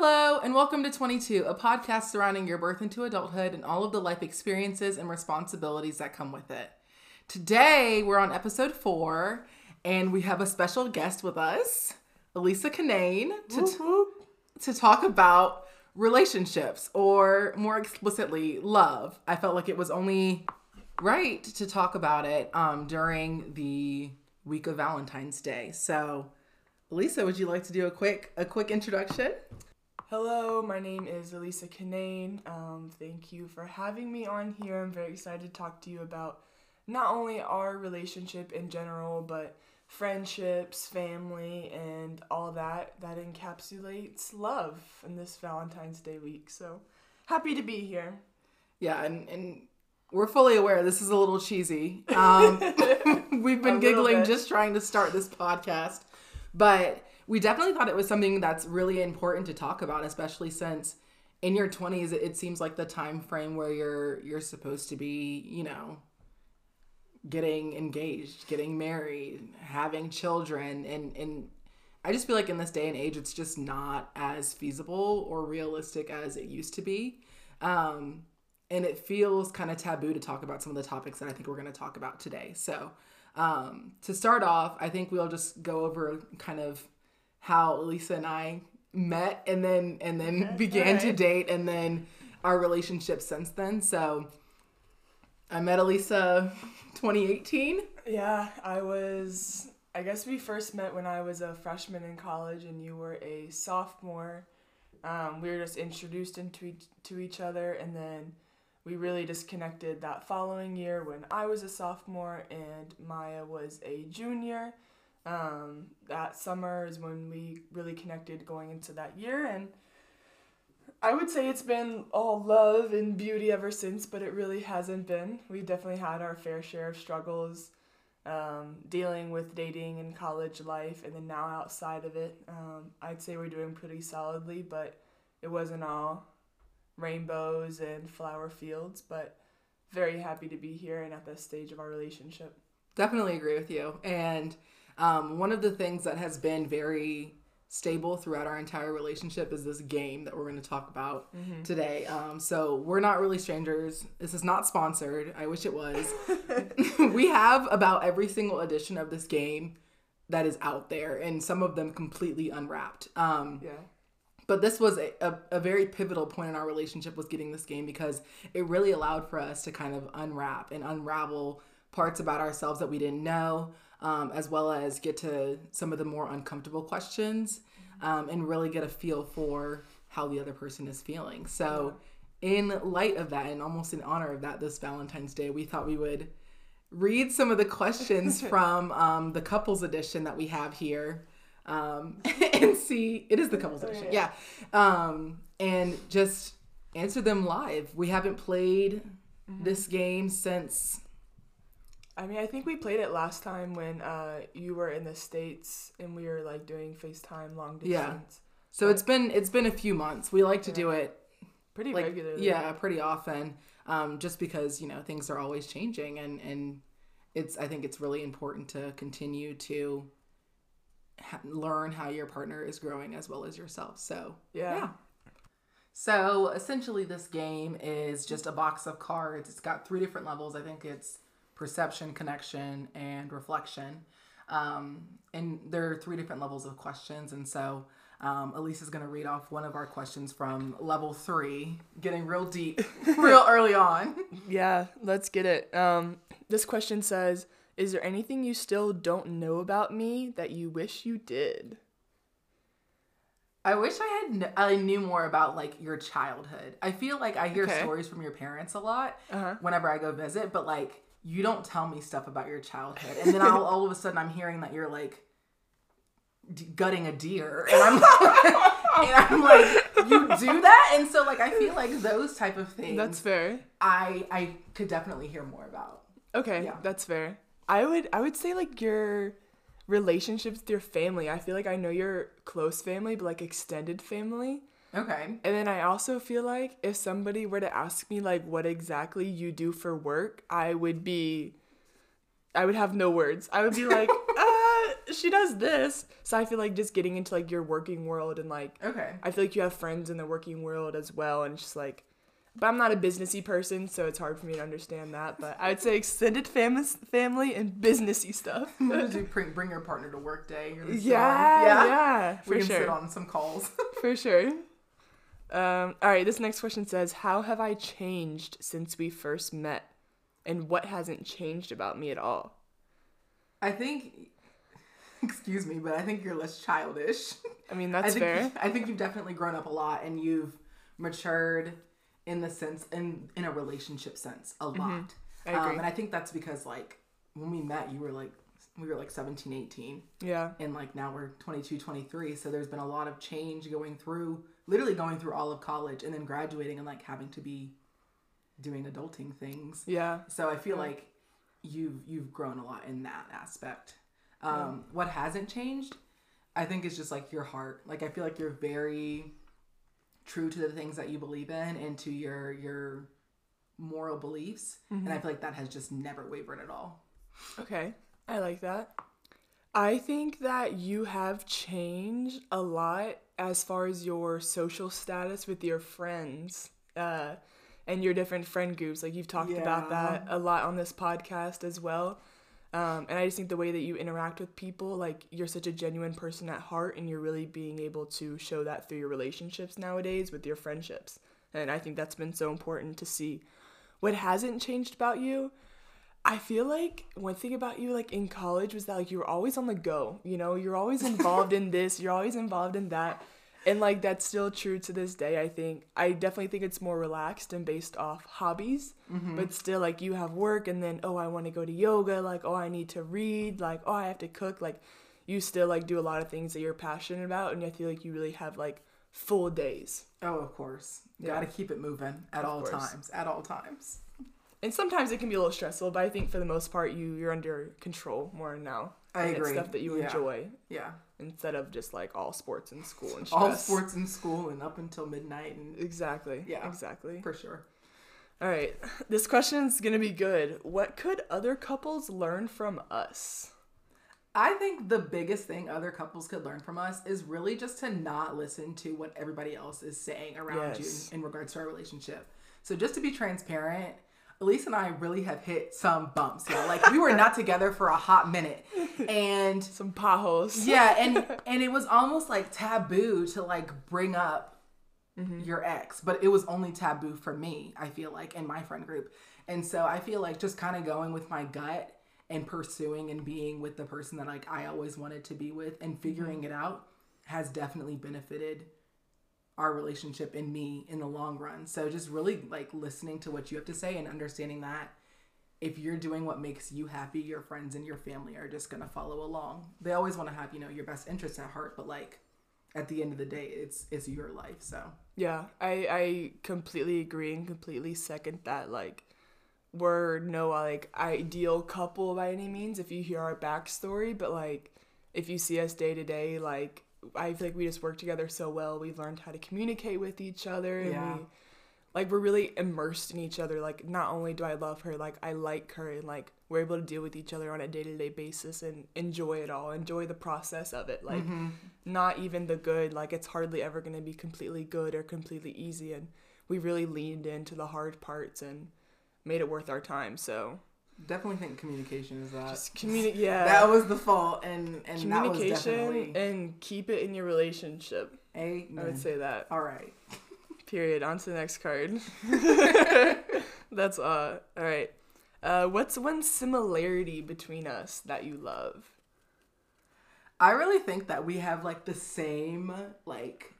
Hello and welcome to 22, a podcast surrounding your birth into adulthood and all of the life experiences and responsibilities that come with it. Today we're on episode 4 and we have a special guest with us, Elisa Kinane, to talk about relationships, or more explicitly, love. I felt like it was only right to talk about it during the week of Valentine's Day. So Elisa, would you like to do a quick introduction? Hello, my name is Elisa Kinane. Thank you for having me on here. I'm very excited to talk to you about not only our relationship in general, but friendships, family, and all that encapsulates love in this Valentine's Day week. So happy to be here. Yeah, and we're fully aware this is a little cheesy. We've been giggling just trying to start this podcast. But we definitely thought it was something that's really important to talk about, especially since in your 20s, it seems like the time frame where you're supposed to be, you know, getting engaged, getting married, having children. And I just feel like in this day and age, it's just not as feasible or realistic as it used to be. And it feels kind of taboo to talk about some of the topics that I think we're going to talk about today. So to start off, I think we'll just go over kind of how Elisa and I met and then began to date, and then our relationship since then. So I met Elisa 2018. Yeah, I guess we first met when I was a freshman in college and you were a sophomore. We were just introduced to each other, and then we really just connected that following year when I was a sophomore and Maya was a junior. That summer is when we really connected going into that year, and I would say it's been all love and beauty ever since, but it really hasn't been. We definitely had our fair share of struggles dealing with dating and college life, and then now outside of it. I'd say we're doing pretty solidly, but it wasn't all rainbows and flower fields, but very happy to be here and at this stage of our relationship. Definitely agree with you. And one of the things that has been very stable throughout our entire relationship is this game that we're going to talk about today. So we're not really strangers. This is not sponsored. I wish it was. We have about every single edition of this game that is out there, and some of them completely unwrapped. Yeah. But this was a very pivotal point in our relationship, was getting this game, because it really allowed for us to kind of unwrap and unravel parts about ourselves that we didn't know, as well as get to some of the more uncomfortable questions, and really get a feel for how the other person is feeling. So in light of that, and almost in honor of that, this Valentine's Day, we thought we would read some of the questions from the couples edition that we have here. And see, it is the couples edition. Yeah. And just answer them live. We haven't played this game since. I mean, I think we played it last time when you were in the States and we were like doing FaceTime long distance. Yeah. So but it's been a few months. We like to do it pretty regularly. Yeah, pretty often. Just because, you know, things are always changing, and I think it's really important to continue to learn how your partner is growing as well as yourself. So yeah. So essentially this game is just a box of cards. It's got 3 different levels. I think it's perception, connection, and reflection. And there are 3 different levels of questions. And so Elisa's going to read off one of our questions from level 3, getting real deep, real early on. Yeah, let's get it. This question says, is there anything you still don't know about me that you wish you did? I wish I knew more about, like, your childhood. I feel like I hear stories from your parents a lot whenever I go visit, but, like, you don't tell me stuff about your childhood. And then all of a sudden I'm hearing that you're, like, gutting a deer. And I'm like, you do that? And so, like, I feel like those type of things. That's fair. I could definitely hear more about. Okay, yeah. That's fair. I would say, like, your relationships with your family. I feel like I know your close family, but, like, extended family. Okay. And then I also feel like if somebody were to ask me, like, what exactly you do for work, I would have no words. I would be like, she does this. So I feel like just getting into like your working world and like, okay, I feel like you have friends in the working world as well, and it's just like, but I'm not a businessy person, so it's hard for me to understand that. But I would say extended family and businessy stuff. What do you bring your partner to work day? Yeah. We can sit on some calls. For sure. All right, this next question says, how have I changed since we first met? And what hasn't changed about me at all? I think, excuse me, but I think you're less childish. I mean, that's fair. I think you've definitely grown up a lot, and you've matured in the sense, in a relationship sense, a lot. Mm-hmm. I agree. And I think that's because, like, when we met, we were 17, 18. Yeah. And, like, now we're 22, 23. So there's been a lot of change going through all of college and then graduating and like having to be doing adulting things. Yeah. So I feel like you've grown a lot in that aspect. What hasn't changed, I think, is just like your heart. Like, I feel like you're very true to the things that you believe in and to your moral beliefs. Mm-hmm. And I feel like that has just never wavered at all. Okay. I like that. I think that you have changed a lot as far as your social status with your friends and your different friend groups. Like, you've talked about that a lot on this podcast as well. And I just think the way that you interact with people, like, you're such a genuine person at heart, and you're really being able to show that through your relationships nowadays with your friendships. And I think that's been so important to see. What hasn't changed about you? I feel like one thing about you, like, in college was that, like, you were always on the go, you know? You're always involved in this. You're always involved in that. And, like, that's still true to this day, I think. I definitely think it's more relaxed and based off hobbies. Mm-hmm. But still, like, you have work and then, oh, I want to go to yoga. Like, oh, I need to read. Like, oh, I have to cook. Like, you still, like, do a lot of things that you're passionate about. And I feel like you really have, like, full days. Oh, of course. Yeah. Got to keep it moving at all times. At all times. And sometimes it can be a little stressful, but I think for the most part, you're under control more now. I agree. It's stuff that you enjoy. Yeah. Instead of just like all sports and school and stress. All sports and school and up until midnight. And exactly. Yeah. Exactly. For sure. All right. This question's going to be good. What could other couples learn from us? I think the biggest thing other couples could learn from us is really just to not listen to what everybody else is saying around you in regards to our relationship. So just to be transparent, Elisa and I really have hit some bumps, y'all. Like, we were not together for a hot minute. And some potholes. Yeah, and it was almost like taboo to like bring up your ex, but it was only taboo for me, I feel like, in my friend group. And so I feel like just kind of going with my gut and pursuing and being with the person that like I always wanted to be with and figuring it out has definitely benefited our relationship and me in the long run. So just really like listening to what you have to say and understanding that if you're doing what makes you happy, your friends and your family are just going to follow along. They always want to have, you know, your best interests at heart, but like at the end of the day, it's your life. So yeah, I completely agree and completely second that. Like, we're no like ideal couple by any means if you hear our backstory, but like if you see us day to day, like I feel like we just work together so well. We've learned how to communicate with each other. And we, like, we're really immersed in each other. Like, not only do I love her, like, I like her. And, like, we're able to deal with each other on a day-to-day basis and enjoy it all. Enjoy the process of it. Like, not even the good. Like, it's hardly ever going to be completely good or completely easy. And we really leaned into the hard parts and made it worth our time. So definitely think communication is that. Just that was the fault, and communication, that was definitely, and keep it in your relationship. Amen. I would say that. All right. Period. On to the next card. That's all right. What's one similarity between us that you love? I really think that we have like the same like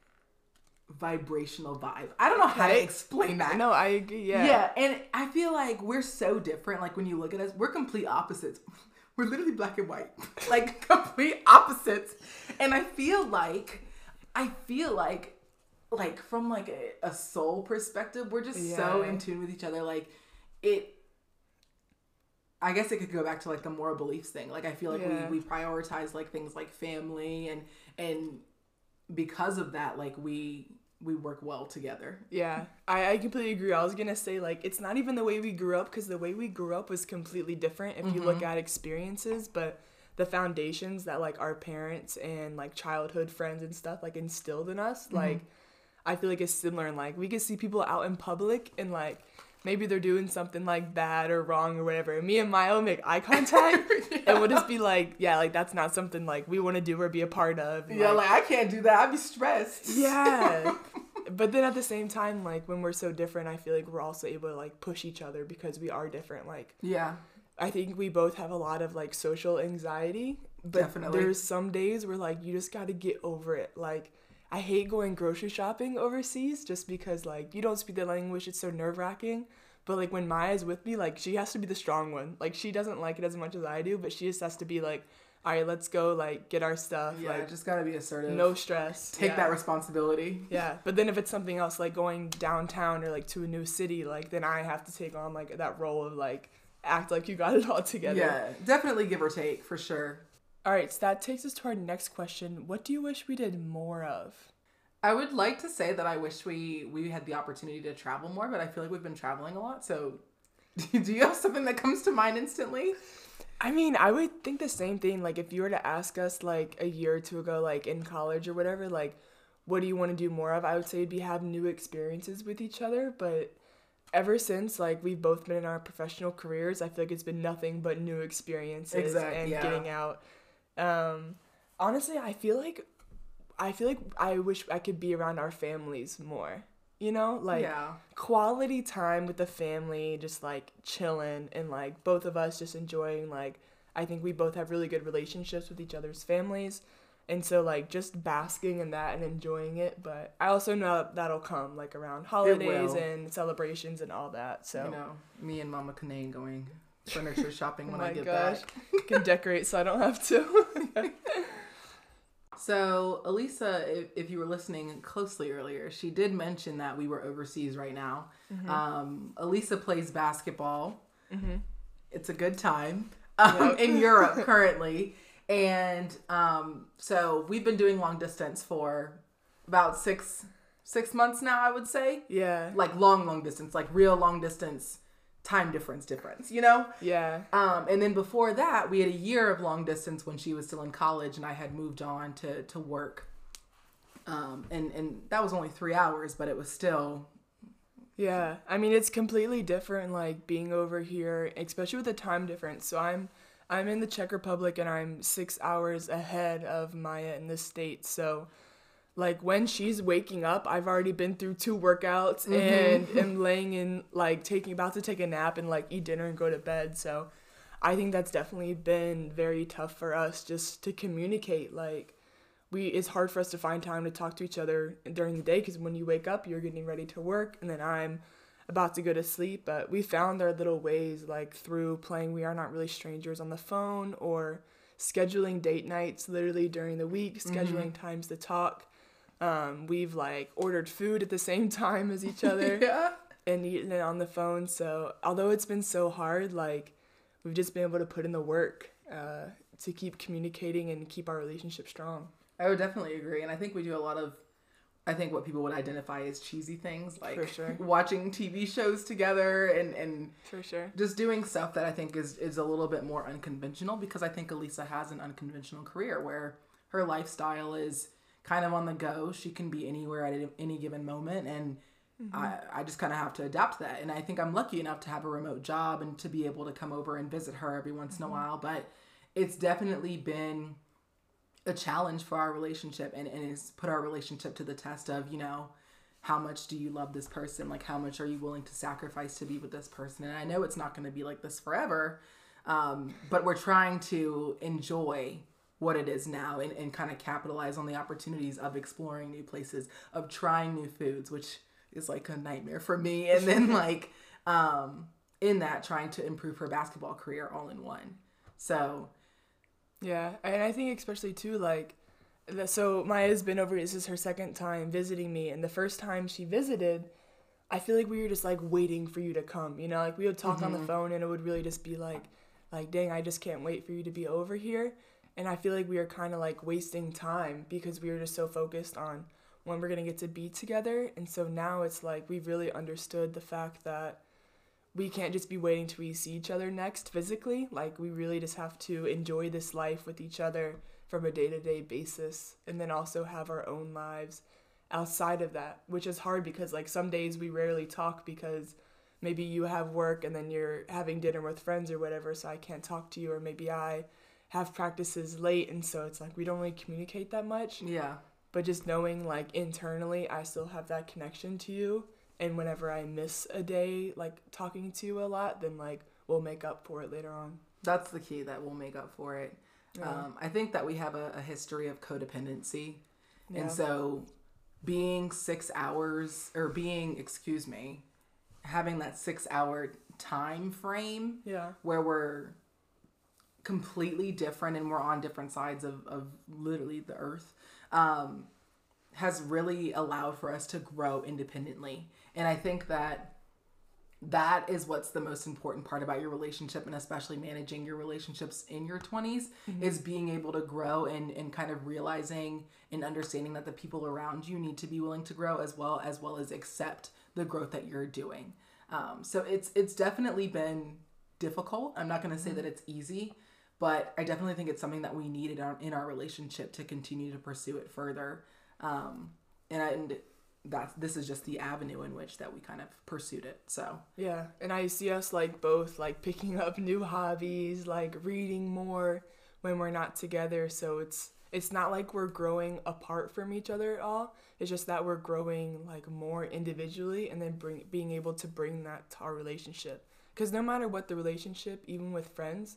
vibrational vibe. I don't know how to explain that. No, I agree. Yeah, and I feel like we're so different. Like, when you look at us, we're complete opposites. We're literally black and white. Like, complete opposites. And I feel like from like a soul perspective, we're just so in tune with each other. Like, it, I guess it could go back to like the moral beliefs thing. Like, I feel like we prioritize like things like family and because of that, like, we work well together. Yeah, I completely agree. I was going to say, like, it's not even the way we grew up, because the way we grew up was completely different if you look at experiences, but the foundations that, like, our parents and, like, childhood friends and stuff, like, instilled in us, mm-hmm. like, I feel like it's similar. And, like, we could see people out in public and, like, maybe they're doing something, like, bad or wrong or whatever. And me and Maya will make eye contact. Yeah. And we'll just be like, yeah, like, that's not something, like, we want to do or be a part of. And, yeah, like, I can't do that. I'd be stressed. Yeah. But then at the same time, like, when we're so different, I feel like we're also able to, like, push each other because we are different. Like, yeah. I think we both have a lot of, like, social anxiety. But definitely. There's some days where, like, you just got to get over it. Like, I hate going grocery shopping overseas just because, like, you don't speak the language. It's so nerve-wracking. But, like, when Maya's with me, like, she has to be the strong one. Like, she doesn't like it as much as I do, but she just has to be, like, all right, let's go, like, get our stuff. Yeah, like, just got to be assertive. No stress. Take that responsibility. Yeah. But then if it's something else, like, going downtown or, like, to a new city, like, then I have to take on, like, that role of, like, act like you got it all together. Yeah, definitely give or take, for sure. All right, so that takes us to our next question. What do you wish we did more of? I would like to say that I wish we had the opportunity to travel more, but I feel like we've been traveling a lot. So do you have something that comes to mind instantly? I mean, I would think the same thing. Like, if you were to ask us, like, a year or two ago, like, in college or whatever, like, what do you want to do more of? I would say it'd be have new experiences with each other, but ever since, like, we've both been in our professional careers, I feel like it's been nothing but new experiences. Exactly, and getting out. Honestly, I feel like I wish I could be around our families more, you know? Like, quality time with the family, just, like, chilling and, like, both of us just enjoying, like, I think we both have really good relationships with each other's families. And so, like, just basking in that and enjoying it. But I also know that'll come, like, around holidays and celebrations and all that. So, you know, me and Mama Kinane going furniture shopping when I get back. I can decorate so I don't have to. So, Elisa, if you were listening closely earlier, she did mention that we were overseas right now. Mm-hmm. Elisa plays basketball. Mm-hmm. It's a good time in Europe currently. And so we've been doing long distance for about six months now, I would say. Yeah. Like long distance, like real long distance time difference, you know? Yeah. And then before that, we had a year of long distance when she was still in college and I had moved on to work. And that was only 3 hours, but it was still... Yeah. I mean, it's completely different, like, being over here, especially with the time difference. So I'm in the Czech Republic, and I'm 6 hours ahead of Maya in the States. So, like, when she's waking up, I've already been through 2 workouts mm-hmm. and am laying in, like, about to take a nap and, like, eat dinner and go to bed. So I think that's definitely been very tough for us just to communicate. Like, it's hard for us to find time to talk to each other during the day because when you wake up, you're getting ready to work, and then I'm about to go to sleep, but we found our little ways, like, through playing We Are Not Really Strangers on the phone or scheduling date nights literally during the week, scheduling mm-hmm. times to talk. We've, like, ordered food at the same time as each other and eaten it on the phone. So although it's been so hard, like, we've just been able to put in the work to keep communicating and keep our relationship strong. I would definitely agree, and I think we do a lot of what people would identify as cheesy things, like watching TV shows together and for sure. just doing stuff that I think is a little bit more unconventional because I think Elisa has an unconventional career where her lifestyle is kind of on the go. She can be anywhere at any given moment, and mm-hmm. I just kind of have to adapt to that. And I think I'm lucky enough to have a remote job and to be able to come over and visit her every once mm-hmm. in a while, but it's definitely been a challenge for our relationship and it's put our relationship to the test of, you know, how much do you love this person? Like, how much are you willing to sacrifice to be with this person? And I know it's not going to be like this forever, but we're trying to enjoy what it is now and kind of capitalize on the opportunities of exploring new places, of trying new foods, which is like a nightmare for me. And then like in that, trying to improve her basketball career all in one. So... Yeah, and I think especially, too, like, so Maya's been over, this is her second time visiting me, and the first time she visited, I feel like we were just, like, waiting for you to come, you know? Like, we would talk mm-hmm. on the phone, and it would really just be like, dang, I just can't wait for you to be over here, and I feel like we were kind of, like, wasting time because we were just so focused on when we're going to get to be together, and so now it's, like, we've really understood the fact that we can't just be waiting till we see each other next physically. Like, we really just have to enjoy this life with each other from a day-to-day basis, and then also have our own lives outside of that, which is hard because, like, some days we rarely talk because maybe you have work and then you're having dinner with friends or whatever, so I can't talk to you, or maybe I have practices late, and so it's like we don't really communicate that much. Yeah. But just knowing, like, internally I still have that connection to you, and whenever I miss a day, like, talking to you a lot, then, like, we'll make up for it later on. That's the key, that we'll make up for it. Yeah. I think that we have a history of codependency. Yeah. And so being 6 hours, or having that 6 hour time frame, yeah, where we're completely different and we're on different sides of literally the earth, has really allowed for us to grow independently. And I think that that is what's the most important part about your relationship, and especially managing your relationships in your 20s, mm-hmm, is being able to grow and kind of realizing and understanding that the people around you need to be willing to grow as well as accept the growth that you're doing. So it's definitely been difficult. I'm not going to say that it's easy, but I definitely think it's something that we need in our relationship to continue to pursue it further. And this is just the avenue in which that we kind of pursued it. So yeah, and I see us, like, both, like, picking up new hobbies, like reading more when we're not together. So it's not like we're growing apart from each other at all. It's just that we're growing, like, more individually, and then being able to bring that to our relationship. Because no matter what the relationship, even with friends,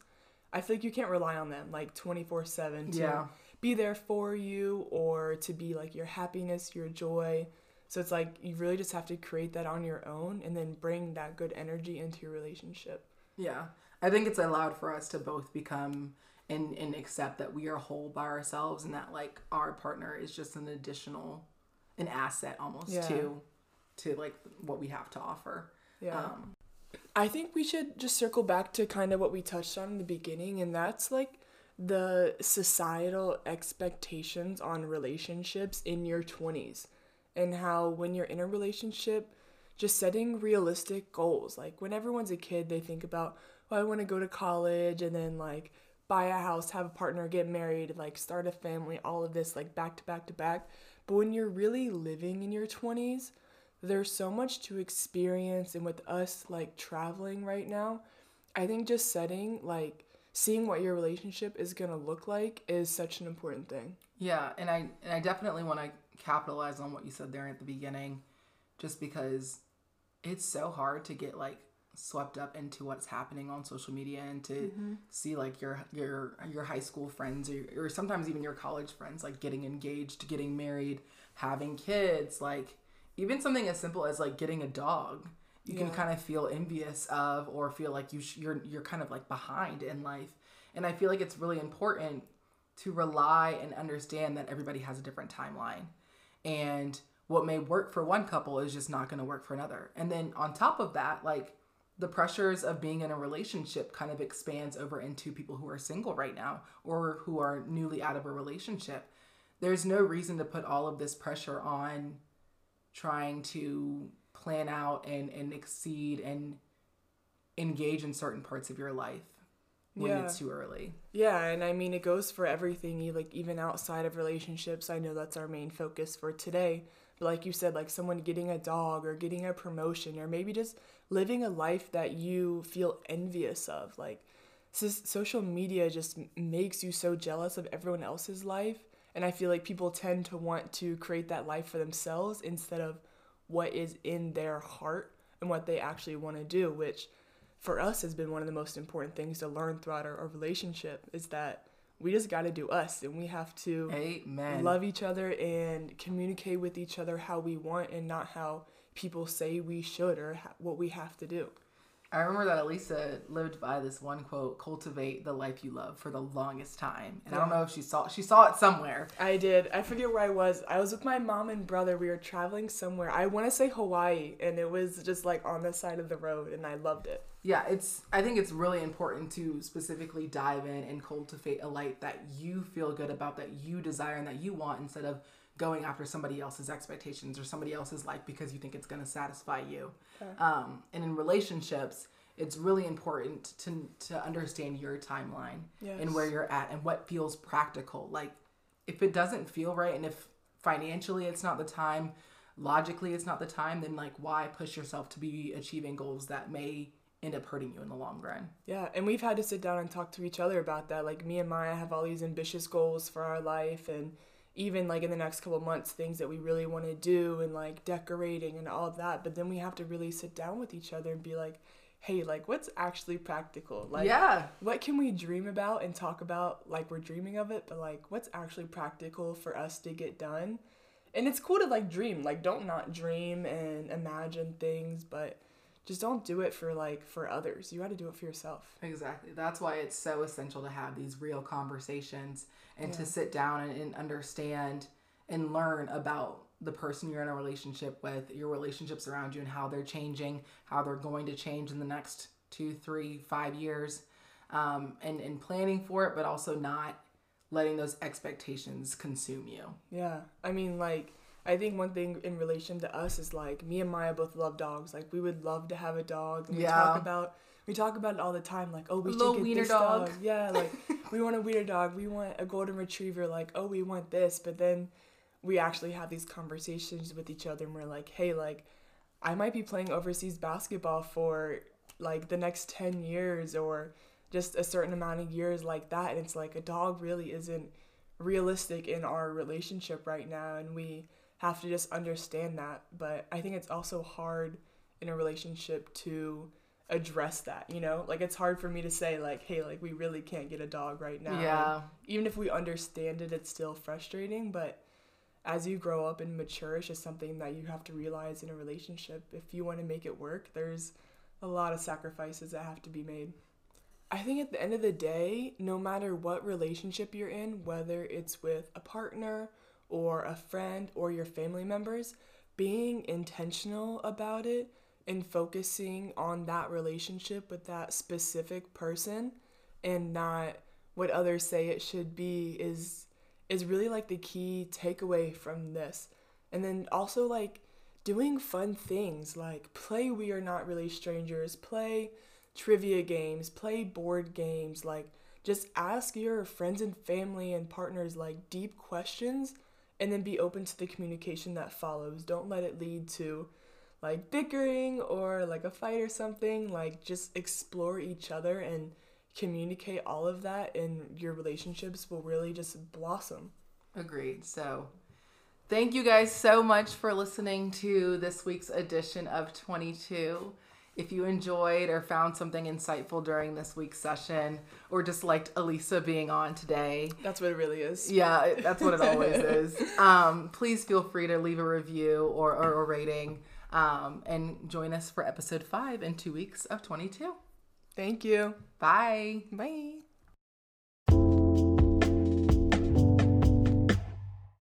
I feel like you can't rely on them, like, 24/7 to be there for you or to be, like, your happiness, your joy. So it's like you really just have to create that on your own and then bring that good energy into your relationship. Yeah. I think it's allowed for us to both become and accept that we are whole by ourselves, and that, like, our partner is just an asset almost to like what we have to offer. Yeah. I think we should just circle back to kind of what we touched on in the beginning, and that's, like, the societal expectations on relationships in your 20s, and how when you're in a relationship, just setting realistic goals. Like, when everyone's a kid, they think about, well, I want to go to college and then, like, buy a house, have a partner, get married, like, start a family, all of this, like, back to back to back. But when you're really living in your 20s, there's so much to experience, and with us, like, traveling right now, I think just seeing what your relationship is going to look like is such an important thing. Yeah, and I definitely want to capitalize on what you said there at the beginning, just because it's so hard to get, like, swept up into what's happening on social media, and to see, like, your high school friends or sometimes even your college friends, like, getting engaged, getting married, having kids, like, even something as simple as, like, getting a dog, you can kind of feel envious of, or feel like you're kind of, like, behind in life. And I feel like it's really important to rely and understand that everybody has a different timeline, and what may work for one couple is just not going to work for another. And then on top of that, like, the pressures of being in a relationship kind of expands over into people who are single right now, or who are newly out of a relationship. There's no reason to put all of this pressure on trying to plan out and exceed and engage in certain parts of your life when it's too early. Yeah, and I mean, it goes for everything, like, even outside of relationships. I know that's our main focus for today. Like you said, like, someone getting a dog or getting a promotion, or maybe just living a life that you feel envious of. Like, social media just makes you so jealous of everyone else's life. And I feel like people tend to want to create that life for themselves instead of what is in their heart and what they actually want to do, which for us has been one of the most important things to learn throughout our relationship, is that we just got to do us, and we have to love each other and communicate with each other how we want, and not how people say we should, or what we have to do. I remember that Elisa lived by this one quote, cultivate the life you love, for the longest time. And I don't know if she saw it somewhere. I did. I forget where I was. I was with my mom and brother. We were traveling somewhere. I want to say Hawaii, and it was just, like, on the side of the road, and I loved it. Yeah, I think it's really important to specifically dive in and cultivate a life that you feel good about, that you desire, and that you want, instead of going after somebody else's expectations or somebody else's life because you think it's going to satisfy you. Okay. And in relationships, it's really important to understand your timeline yes. and where you're at and what feels practical. Like, if it doesn't feel right and if financially it's not the time, logically it's not the time, then like why push yourself to be achieving goals that may end up hurting you in the long run? Yeah, and we've had to sit down and talk to each other about that. Like, me and Maya have all these ambitious goals for our life, and even like in the next couple of months, things that we really want to do, and like decorating and all of that. But then we have to really sit down with each other and be like, hey, like, what's actually practical? Like, yeah. what can we dream about and talk about like we're dreaming of it, but like what's actually practical for us to get done? And it's cool to like dream, like don't not dream and imagine things, but just don't do it for like for others. You got to do it for yourself. Exactly. That's why it's so essential to have these real conversations and yeah. to sit down and understand and learn about the person you're in a relationship with, your relationships around you and how they're changing, how they're going to change in the next 2, 3, 5 years, and planning for it, but also not letting those expectations consume you. Yeah. I mean, like, I think one thing in relation to us is like me and Maya both love dogs. Like, we would love to have a dog. And yeah. We talk about it all the time. Like, oh, we should get wiener this dog. Yeah. Like, we want a wiener dog. We want a golden retriever. Like, oh, we want this. But then we actually have these conversations with each other, and we're like, hey, like, I might be playing overseas basketball for like the next 10 years or just a certain amount of years like that. And it's like a dog really isn't realistic in our relationship right now. And we have to just understand that. But I think it's also hard in a relationship to address that, you know? Like, it's hard for me to say like, hey, like, we really can't get a dog right now. Yeah. And even if we understand it, it's still frustrating. But as you grow up and mature, it's just something that you have to realize in a relationship. If you want to make it work, there's a lot of sacrifices that have to be made. I think at the end of the day, no matter what relationship you're in, whether it's with a partner or a friend or your family members, being intentional about it and focusing on that relationship with that specific person and not what others say it should be is really like the key takeaway from this. And then also like doing fun things like play We Are Not Really Strangers, play trivia games, play board games, like just ask your friends and family and partners like deep questions and then be open to the communication that follows. Don't let it lead to like bickering or like a fight or something. Like, just explore each other and communicate all of that, and your relationships will really just blossom. Agreed. So thank you guys so much for listening to this week's edition of 22. If you enjoyed or found something insightful during this week's session, or just liked Elisa being on today. That's what it really is. Yeah, that's what it always is. Please feel free to leave a review or a rating, and join us for episode 5 in 2 weeks of 22. Thank you. Bye. Bye.